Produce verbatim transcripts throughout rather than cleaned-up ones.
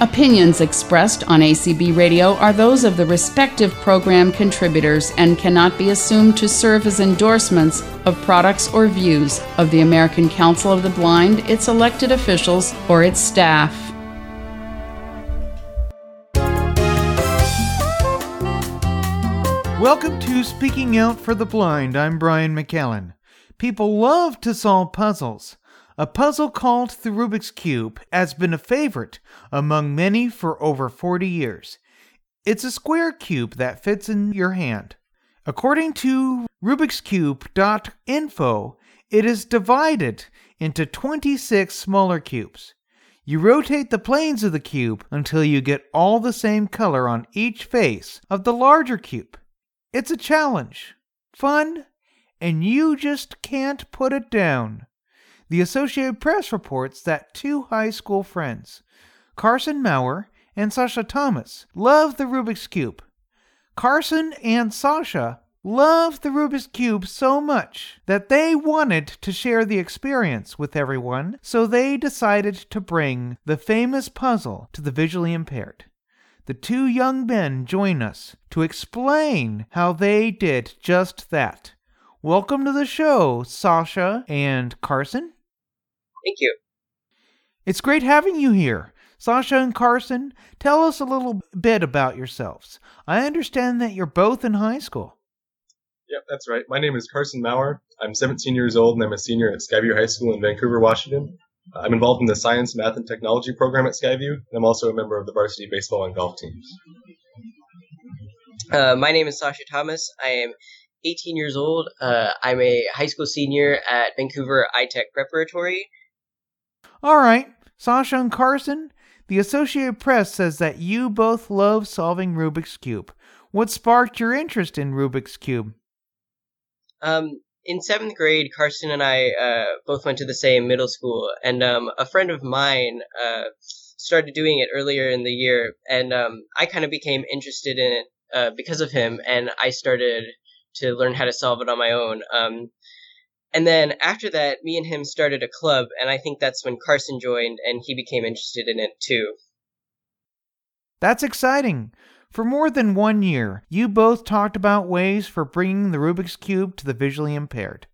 Opinions expressed on A C B Radio are those of the respective program contributors and cannot be assumed to serve as endorsements of products or views of the American Council of the Blind, its elected officials, or its staff. Welcome to Speaking Out for the Blind. I'm Brian McCallan. People love to solve puzzles. A puzzle called the Rubik's Cube has been a favorite among many for over forty years. It's a square cube that fits in your hand. According to rubikscube dot info, it is divided into twenty-six smaller cubes. You rotate the planes of the cube until you get all the same color on each face of the larger cube. It's a challenge, fun, and you just can't put it down. The Associated Press reports that two high school friends, Carson Maurer and Sasha Thomas, love the Rubik's Cube. Carson and Sasha loved the Rubik's Cube so much that they wanted to share the experience with everyone, so they decided to bring the famous puzzle to the visually impaired. The two young men join us to explain how they did just that. Welcome to the show, Sasha and Carson. Thank you. It's great having you here. Sasha and Carson, tell us a little bit about yourselves. I understand that you're both in high school. Yep, that's right. My name is Carson Maurer. I'm seventeen years old, and I'm a senior at Skyview High School in Vancouver, Washington. I'm involved in the Science, Math, and Technology program at Skyview, and I'm also a member of the varsity baseball and golf teams. Uh, my name is Sasha Thomas. I am eighteen years old. Uh, I'm a high school senior at Vancouver iTech Preparatory. All right, Sasha and Carson, the Associated Press says that you both love solving Rubik's Cube. What sparked your interest in Rubik's Cube? Um, in seventh grade, Carson and I uh, both went to the same middle school, and um, a friend of mine uh, started doing it earlier in the year, and um, I kind of became interested in it uh, because of him, and I started to learn how to solve it on my own. Um, and then after that, me and him started a club, and I think that's when Carson joined, and he became interested in it too. That's exciting. For more than one year, you both talked about ways for bringing the Rubik's Cube to the visually impaired.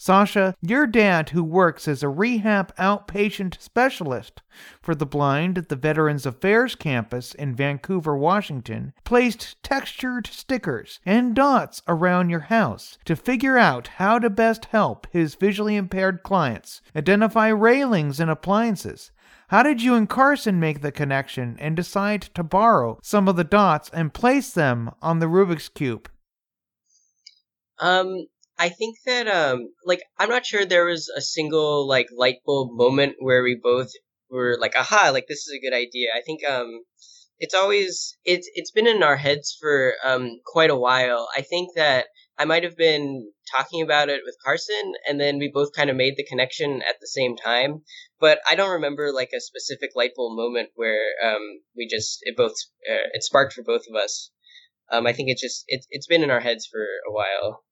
Sasha, your dad, who works as a rehab outpatient specialist for the blind at the Veterans Affairs campus in Vancouver, Washington, placed textured stickers and dots around your house to figure out how to best help his visually impaired clients identify railings and appliances. How did you and Carson make the connection and decide to borrow some of the dots and place them on the Rubik's Cube? Um... I think that, um, like, I'm not sure there was a single, like, light bulb moment where we both were like, aha, like, this is a good idea. I think, um, it's always, it's, it's been in our heads for, um, quite a while. I think that I might have been talking about it with Carson, and then we both kind of made the connection at the same time. But I don't remember, like, a specific light bulb moment where, um, we just, it both, uh, it sparked for both of us. Um, I think it's just, it's, it's been in our heads for a while.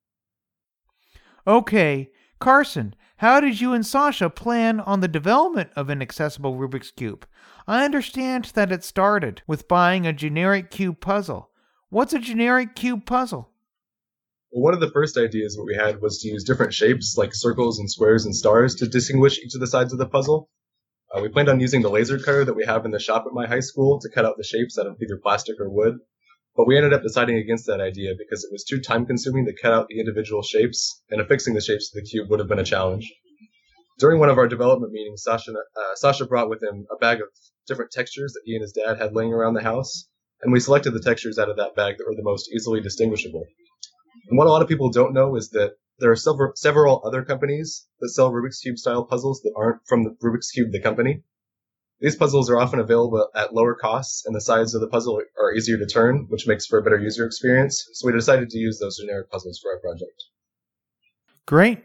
Okay, Carson, how did you and Sasha plan on the development of an accessible Rubik's Cube? I understand that it started with buying a generic cube puzzle. What's a generic cube puzzle? Well, one of the first ideas that we had was to use different shapes like circles and squares and stars to distinguish each of the sides of the puzzle. Uh, we planned on using the laser cutter that we have in the shop at my high school to cut out the shapes out of either plastic or wood. But we ended up deciding against that idea because it was too time-consuming to cut out the individual shapes, and affixing the shapes to the cube would have been a challenge. During one of our development meetings, Sasha, uh, Sasha brought with him a bag of different textures that he and his dad had laying around the house, and we selected the textures out of that bag that were the most easily distinguishable. And what a lot of people don't know is that there are several, several other companies that sell Rubik's Cube-style puzzles that aren't from the Rubik's Cube, the company. These puzzles are often available at lower costs, and the sides of the puzzle are easier to turn, which makes for a better user experience, so we decided to use those generic puzzles for our project. Great.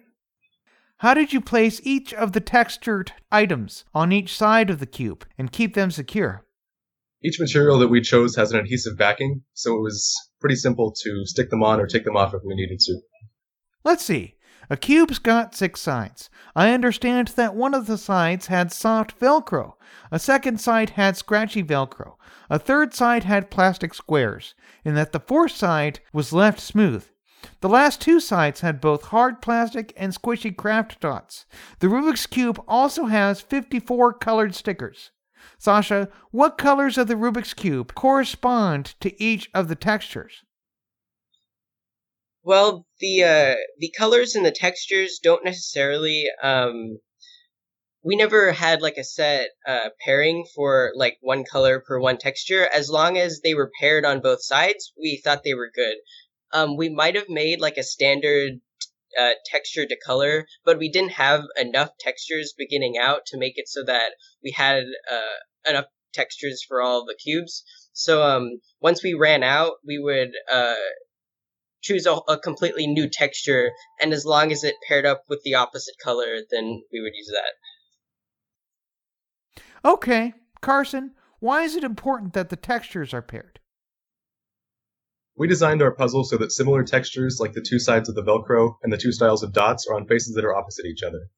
How did you place each of the textured items on each side of the cube and keep them secure? Each material that we chose has an adhesive backing, so it was pretty simple to stick them on or take them off if we needed to. Let's see. A cube's got six sides. I understand that one of the sides had soft Velcro. A second side had scratchy Velcro. A third side had plastic squares, and that the fourth side was left smooth. The last two sides had both hard plastic and squishy craft dots. The Rubik's Cube also has fifty-four colored stickers. Sasha, what colors of the Rubik's Cube correspond to each of the textures? Well, the uh, the colors and the textures don't necessarily. Um, we never had like a set uh, pairing for like one color per one texture. As long as they were paired on both sides, we thought they were good. Um, we might have made like a standard uh, texture to color, but we didn't have enough textures beginning out to make it so that we had uh, enough textures for all the cubes. So um, once we ran out, we would. Uh, choose a, a completely new texture, and as long as it paired up with the opposite color, then we would use that. Okay, Carson, why is it important that the textures are paired? We designed our puzzle so that similar textures, like the two sides of the Velcro and the two styles of dots, are on faces that are opposite each other.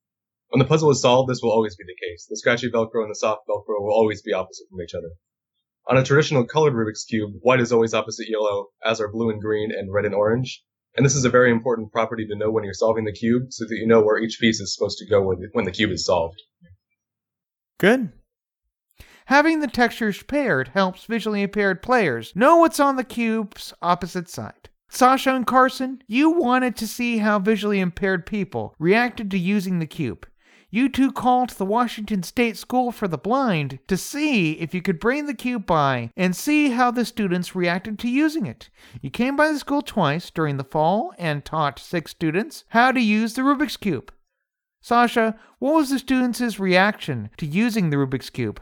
When the puzzle is solved, this will always be the case. The scratchy Velcro and the soft Velcro will always be opposite from each other. On a traditional colored Rubik's Cube, white is always opposite yellow, as are blue and green and red and orange. And this is a very important property to know when you're solving the cube, so that you know where each piece is supposed to go when the, when the cube is solved. Good. Having the textures paired helps visually impaired players know what's on the cube's opposite side. Sasha and Carson, you wanted to see how visually impaired people reacted to using the cube. You two called the Washington State School for the Blind to see if you could bring the cube by and see how the students reacted to using it. You came by the school twice during the fall and taught six students how to use the Rubik's Cube. Sasha, what was the students' reaction to using the Rubik's Cube?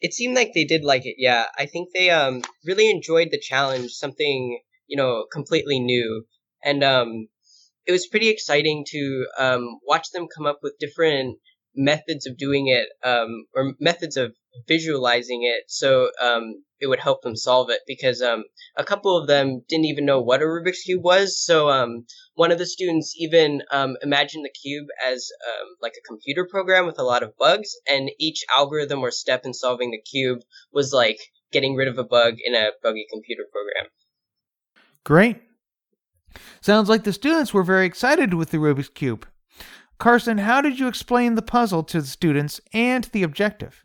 It seemed like they did like it, yeah. I think they um, really enjoyed the challenge, something, you know, completely new. And, um... It was pretty exciting to um, watch them come up with different methods of doing it um, or methods of visualizing it so um, it would help them solve it, because um, a couple of them didn't even know what a Rubik's Cube was. So um, one of the students even um, imagined the cube as um, like a computer program with a lot of bugs, and each algorithm or step in solving the cube was like getting rid of a bug in a buggy computer program. Great. Sounds like the students were very excited with the Rubik's Cube. Carson, how did you explain the puzzle to the students and the objective?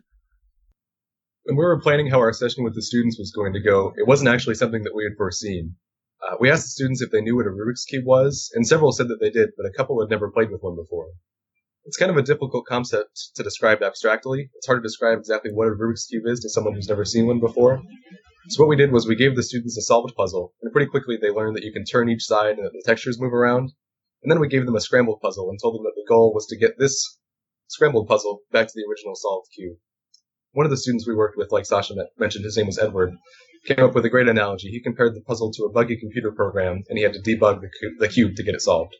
When we were planning how our session with the students was going to go, it wasn't actually something that we had foreseen. Uh, we asked the students if they knew what a Rubik's Cube was, and several said that they did, but a couple had never played with one before. It's kind of a difficult concept to describe abstractly. It's hard to describe exactly what a Rubik's Cube is to someone who's never seen one before. So what we did was we gave the students a solved puzzle, and pretty quickly they learned that you can turn each side and that the textures move around. And then we gave them a scrambled puzzle and told them that the goal was to get this scrambled puzzle back to the original solved cube. One of the students we worked with, like Sasha mentioned, his name was Edward, came up with a great analogy. He compared the puzzle to a buggy computer program, and he had to debug the cube, the cube to get it solved.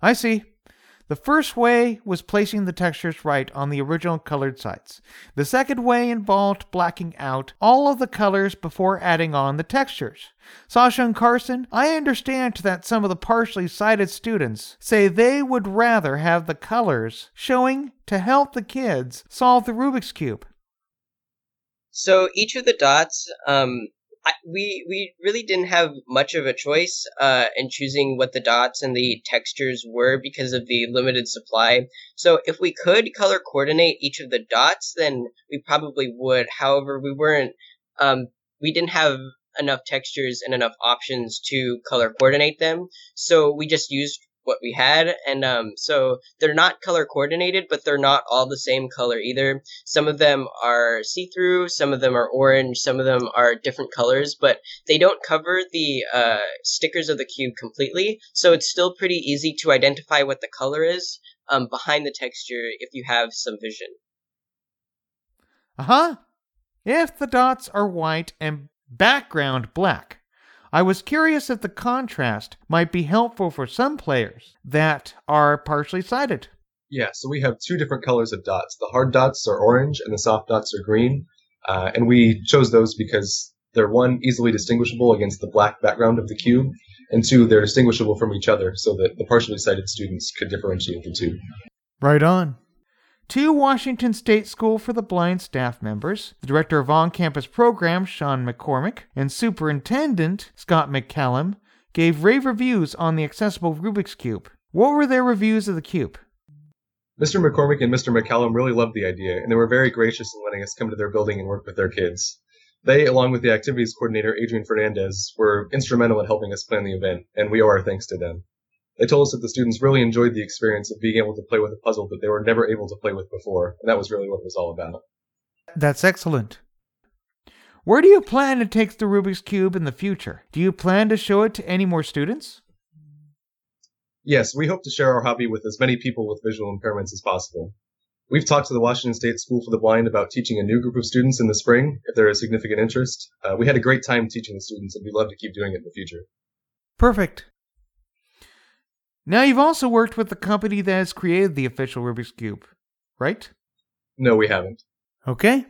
I see. The first way was placing the textures right on the original colored sides. The second way involved blacking out all of the colors before adding on the textures. Sasha and Carson, I understand that some of the partially sighted students say they would rather have the colors showing to help the kids solve the Rubik's Cube. So each of the dots, um, I, we we really didn't have much of a choice uh, in choosing what the dots and the textures were because of the limited supply. So if we could color coordinate each of the dots, then we probably would. However, we weren't. Um, we didn't have enough textures and enough options to color coordinate them. So we just used what we had, and um, so they're not color coordinated, but they're not all the same color either. Some of them are see-through, some of them are orange, some of them are different colors, but they don't cover the uh, stickers of the cube completely, so it's still pretty easy to identify what the color is um, behind the texture if you have some vision. Uh-huh. If the dots are white and background black, I was curious if the contrast might be helpful for some players that are partially sighted. Yeah, so we have two different colors of dots. The hard dots are orange and the soft dots are green. Uh, and we chose those because they're, one, easily distinguishable against the black background of the cube, and two, they're distinguishable from each other so that the partially sighted students could differentiate the two. Right on. Two Washington State School for the Blind staff members, the director of on-campus programs, Sean McCormick, and superintendent, Scott McCallum, gave rave reviews on the accessible Rubik's Cube. What were their reviews of the cube? Mister McCormick and Mister McCallum really loved the idea, and they were very gracious in letting us come to their building and work with their kids. They, along with the activities coordinator, Adrian Fernandez, were instrumental in helping us plan the event, and we owe our thanks to them. They told us that the students really enjoyed the experience of being able to play with a puzzle that they were never able to play with before, and that was really what it was all about. That's excellent. Where do you plan to take the Rubik's Cube in the future? Do you plan to show it to any more students? Yes, we hope to share our hobby with as many people with visual impairments as possible. We've talked to the Washington State School for the Blind about teaching a new group of students in the spring, if there is significant interest. Uh, we had a great time teaching the students, and we'd love to keep doing it in the future. Perfect. Now, you've also worked with the company that has created the official Rubik's Cube, right? No, we haven't. Okay.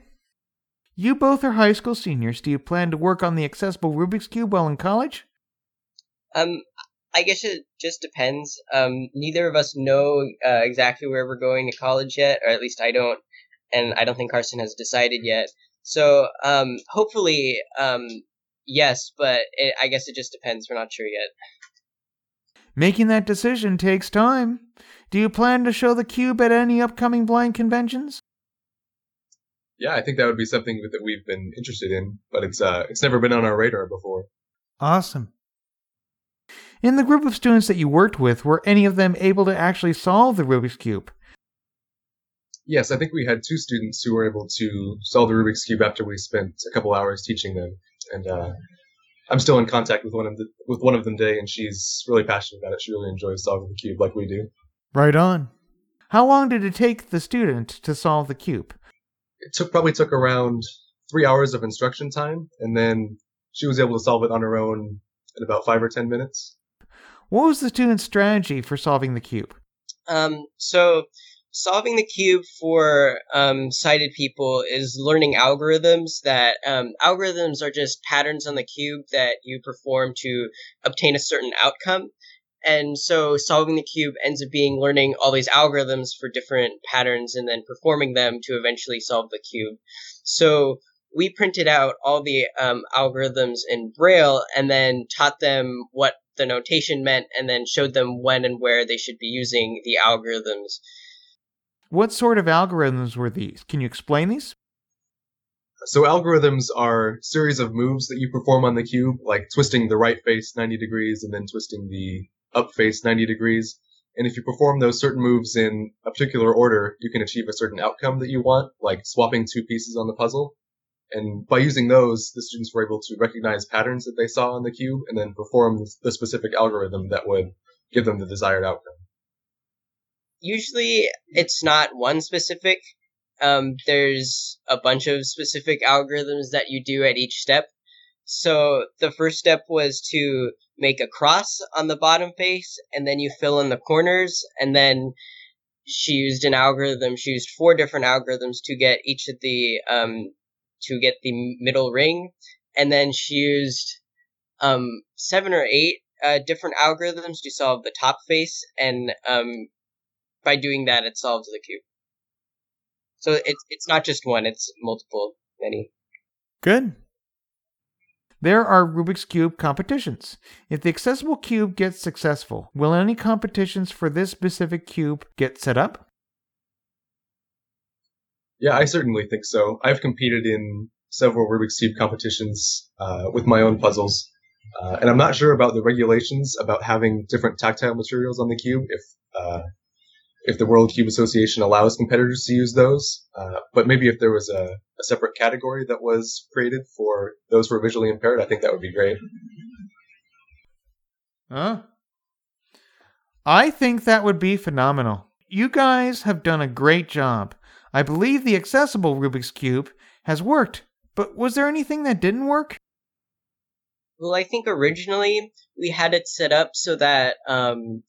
You both are high school seniors. Do you plan to work on the accessible Rubik's Cube while in college? Um, I guess it just depends. Um, neither of us know uh, exactly where we're going to college yet, or at least I don't, and I don't think Carson has decided yet. So, um, hopefully, um, yes, but it, I guess it just depends. We're not sure yet. Making that decision takes time. Do you plan to show the cube at any upcoming blind conventions? Yeah, I think that would be something that we've been interested in, but it's uh, it's never been on our radar before. Awesome. In the group of students that you worked with, were any of them able to actually solve the Rubik's Cube? Yes, I think we had two students who were able to solve the Rubik's Cube after we spent a couple hours teaching them, and uh, I'm still in contact with one of the, with one of them today, and she's really passionate about it. She really enjoys solving the cube like we do. Right on. How long did it take the student to solve the cube? It took probably took around three hours of instruction time, and then she was able to solve it on her own in about five or ten minutes. What was the student's strategy for solving the cube? Um, so solving the cube for um, sighted people is learning algorithms that um, algorithms are just patterns on the cube that you perform to obtain a certain outcome. And so solving the cube ends up being learning all these algorithms for different patterns and then performing them to eventually solve the cube. So we printed out all the um, algorithms in Braille and then taught them what the notation meant, and then showed them when and where they should be using the algorithms. What sort of algorithms were these? Can you explain these? So algorithms are series of moves that you perform on the cube, like twisting the right face ninety degrees and then twisting the up face ninety degrees. And if you perform those certain moves in a particular order, you can achieve a certain outcome that you want, like swapping two pieces on the puzzle. And by using those, the students were able to recognize patterns that they saw on the cube and then perform the specific algorithm that would give them the desired outcome. Usually it's not one specific. Um, there's a bunch of specific algorithms that you do at each step. So the first step was to make a cross on the bottom face, and then you fill in the corners, and then she used an algorithm. She used four different algorithms to get each of the... Um, to get the middle ring, and then she used um, seven or eight uh, different algorithms to solve the top face, and um, by doing that, it solves the cube. So it's it's not just one, it's multiple, many. Good. There are Rubik's Cube competitions. If the accessible cube gets successful, will any competitions for this specific cube get set up? Yeah, I certainly think so. I've competed in several Rubik's Cube competitions uh, with my own puzzles, uh, and I'm not sure about the regulations about having different tactile materials on the cube if uh, if the World Cube Association allows competitors to use those, uh, but maybe if there was a, a separate category that was created for those who are visually impaired, I think that would be great. Huh? I think that would be phenomenal. You guys have done a great job. I believe the accessible Rubik's Cube has worked, but was there anything that didn't work? Well, I think originally we had it set up so that um,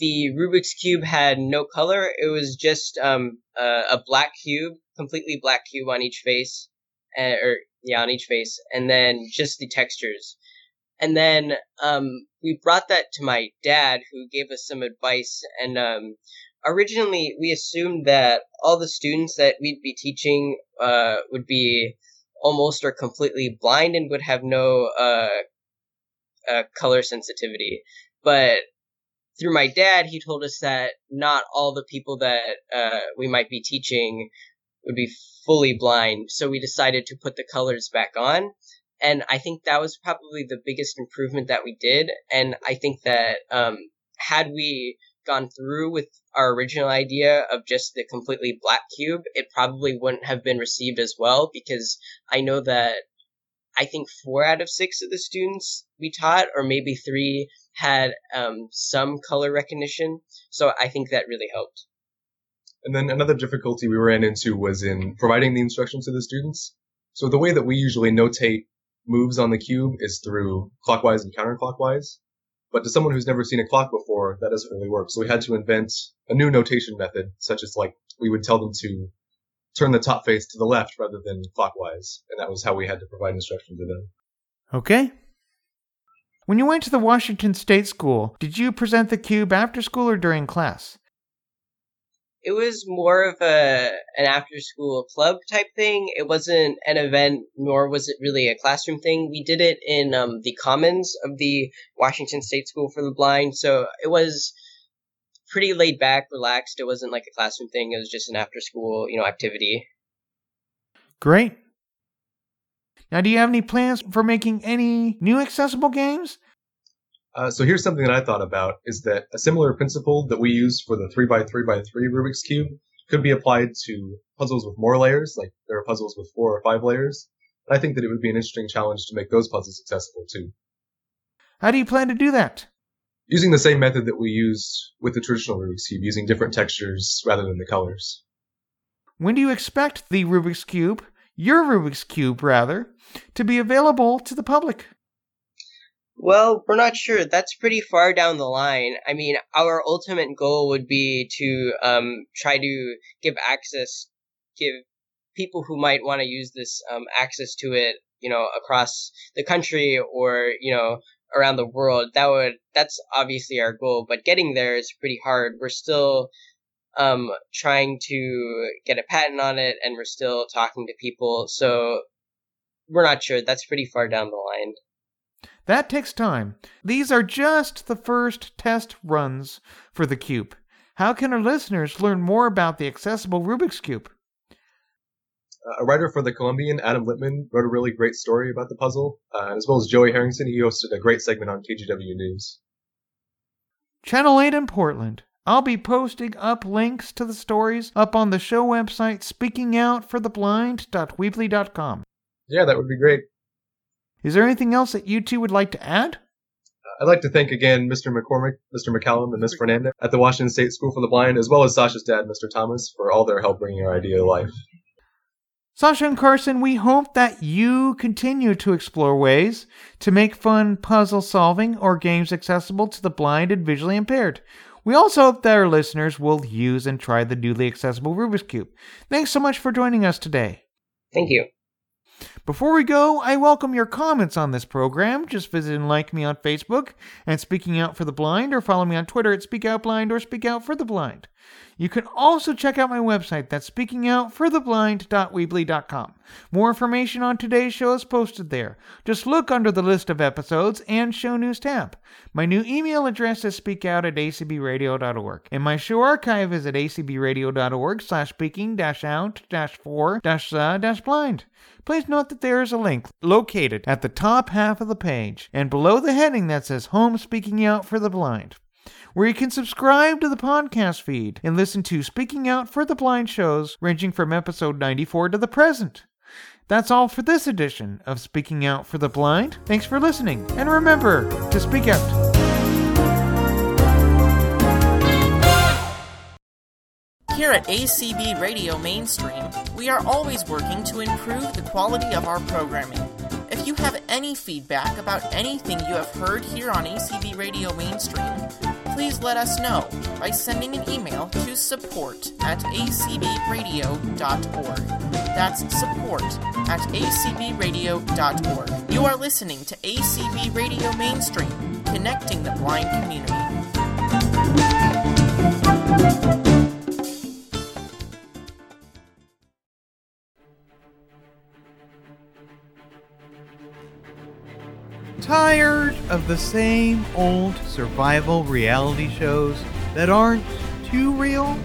the Rubik's Cube had no color. It was just um, a, a black cube, completely black cube on each face, uh, or yeah, on each face, and then just the textures. And then um, we brought that to my dad, who gave us some advice. And um, originally, we assumed that all the students that we'd be teaching uh, would be almost or completely blind and would have no uh, uh, color sensitivity. But through my dad, he told us that not all the people that uh, we might be teaching would be fully blind. So we decided to put the colors back on. And I think that was probably the biggest improvement that we did. And I think that um, had we gone through with our original idea of just the completely black cube, it probably wouldn't have been received as well, because I know that I think four out of six of the students we taught, or maybe three, had um, some color recognition. So I think that really helped. And then another difficulty we ran into was in providing the instruction to the students. So the way that we usually notate moves on the cube is through clockwise and counterclockwise. But to someone who's never seen a clock before, that doesn't really work. So we had to invent a new notation method, such as like we would tell them to turn the top face to the left rather than clockwise. And that was how we had to provide instruction to them. Okay. When you went to the Washington State School, did you present the cube after school or during class? It was more of a an after-school club type thing. It wasn't an event, nor was it really a classroom thing. We did it in um, the Commons of the Washington State School for the Blind, so it was pretty laid back, relaxed. It wasn't like a classroom thing. It was just an after-school, you know, activity. Great. Now, do you have any plans for making any new accessible games? Uh, so here's something that I thought about, is that a similar principle that we use for the three by three by three Rubik's Cube could be applied to puzzles with more layers, like there are puzzles with four or five layers. And I think that it would be an interesting challenge to make those puzzles accessible too. How do you plan to do that? Using the same method that we used with the traditional Rubik's Cube, using different textures rather than the colors. When do you expect the Rubik's Cube, your Rubik's Cube rather, to be available to the public? Well, we're not sure. That's pretty far down the line. I mean, our ultimate goal would be to um, try to give access, give people who might want to use this um, access to it, you know, across the country or, you know, around the world. That would, that's obviously our goal, but getting there is pretty hard. We're still um, trying to get a patent on it, and we're still talking to people. So we're not sure. That's pretty far down the line. That takes time. These are just the first test runs for the cube. How can our listeners learn more about the accessible Rubik's Cube? Uh, a writer for The Columbian, Adam Litman, wrote a really great story about the puzzle, uh, as well as Joey Harrington. He hosted a great segment on K G W News. Channel eight in Portland. I'll be posting up links to the stories up on the show website, speaking out for the blind dot weebly dot com. Yeah, that would be great. Is there anything else that you two would like to add? I'd like to thank again Mister McCormick, Mister McCallum, and Miz Fernandez at the Washington State School for the Blind, as well as Sasha's dad, Mister Thomas, for all their help bringing our idea to life. Sasha and Carson, we hope that you continue to explore ways to make fun puzzle solving or games accessible to the blind and visually impaired. We also hope that our listeners will use and try the newly accessible Rubik's Cube. Thanks so much for joining us today. Thank you. Before we go, I welcome your comments on this program. Just visit and like me on Facebook and Speaking Out for the Blind, or follow me on Twitter at Speak Out Blind or Speak Out for the Blind. You can also check out my website, that's speaking out for the blind dot weebly dot com. More information on today's show is posted there. Just look under the list of episodes and show news tab. My new email address is speakout at a c b radio dot org, and my show archive is at a c b radio dot org slash speaking dash out dash for dash blind. Please note that there is a link located at the top half of the page and below the heading that says Home Speaking Out for the Blind, where you can subscribe to the podcast feed and listen to Speaking Out for the Blind shows ranging from episode ninety-four to the present. That's all for this edition of Speaking Out for the Blind. Thanks for listening, and remember to speak out. Here at A C B Radio Mainstream, we are always working to improve the quality of our programming. If you have any feedback about anything you have heard here on A C B Radio Mainstream, please let us know by sending an email to support at a c b radio dot org. That's support at a c b radio dot org. You are listening to A C B Radio Mainstream. connecting the blind community. Tired of the same old survival reality shows that aren't too real?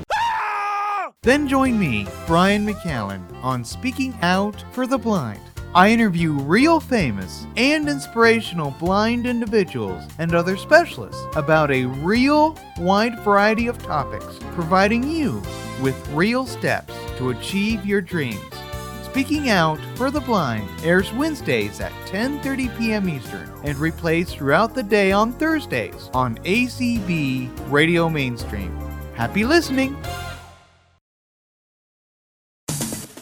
Then join me, Brian McCallum, on Speaking Out for the Blind. I interview real famous and inspirational blind individuals and other specialists about a real wide variety of topics, providing you with real steps to achieve your dreams. Speaking Out for the Blind airs Wednesdays at ten thirty p.m. Eastern and replays throughout the day on Thursdays on A C B Radio Mainstream. Happy listening!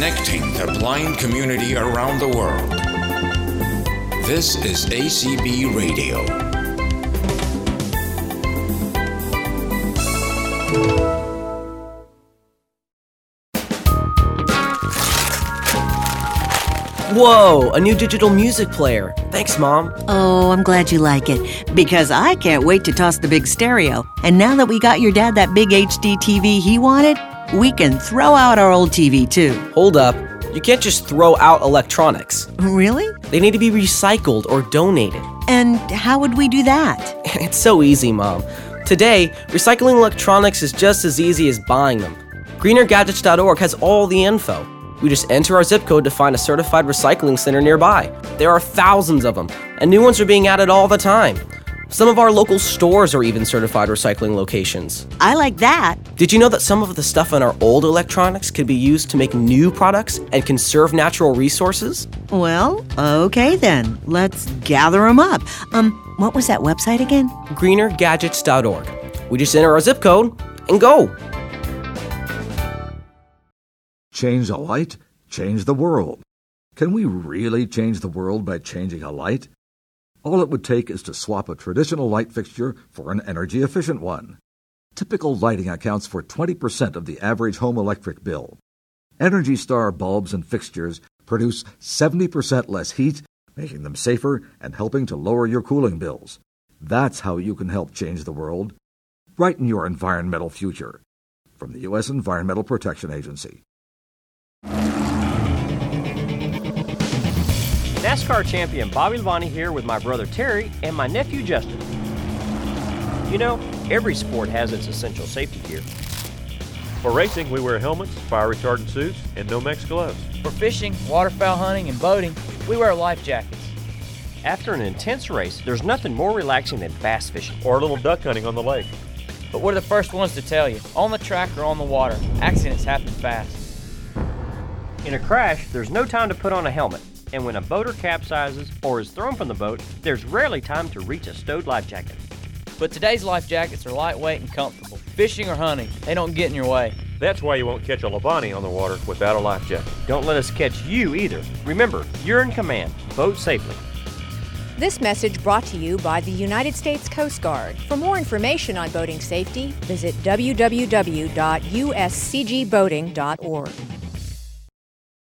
Connecting the blind community around the world. This is A C B Radio. Whoa, a new digital music player. Thanks, Mom. Oh, I'm glad you like it, because I can't wait to toss the big stereo. And now that we got your dad that big H D T V he wanted, we can throw out our old T V, too. Hold up. You can't just throw out electronics. Really? They need to be recycled or donated. And how would we do that? It's so easy, Mom. Today, recycling electronics is just as easy as buying them. greener gadgets dot org has all the info. We just enter our zip code to find a certified recycling center nearby. There are thousands of them, and new ones are being added all the time. Some of our local stores are even certified recycling locations. I like that. Did you know that some of the stuff in our old electronics could be used to make new products and conserve natural resources? Well, okay then. Let's gather them up. Um, what was that website again? greener gadgets dot org. We just enter our zip code and go. Change a light, change the world. Can we really change the world by changing a light? All it would take is to swap a traditional light fixture for an energy-efficient one. Typical lighting accounts for twenty percent of the average home electric bill. Energy Star bulbs and fixtures produce seventy percent less heat, making them safer and helping to lower your cooling bills. That's how you can help change the world. Brighten your environmental future. From the U S Environmental Protection Agency. NASCAR champion Bobby Labonte here with my brother Terry and my nephew Justin. You know, every sport has its essential safety gear. For racing, we wear helmets, fire retardant suits, and Nomex gloves. For fishing, waterfowl hunting, and boating, we wear life jackets. After an intense race, there's nothing more relaxing than bass fishing. Or a little duck hunting on the lake. But we're the first ones to tell you, on the track or on the water, accidents happen fast. In a crash, there's no time to put on a helmet. And when a boater capsizes or is thrown from the boat, there's rarely time to reach a stowed life jacket. But today's life jackets are lightweight and comfortable. Fishing or hunting, they don't get in your way. That's why you won't catch a Labonte on the water without a life jacket. Don't let us catch you either. Remember, you're in command. Boat safely. This message brought to you by the United States Coast Guard. For more information on boating safety, visit w w w dot u s c g boating dot org.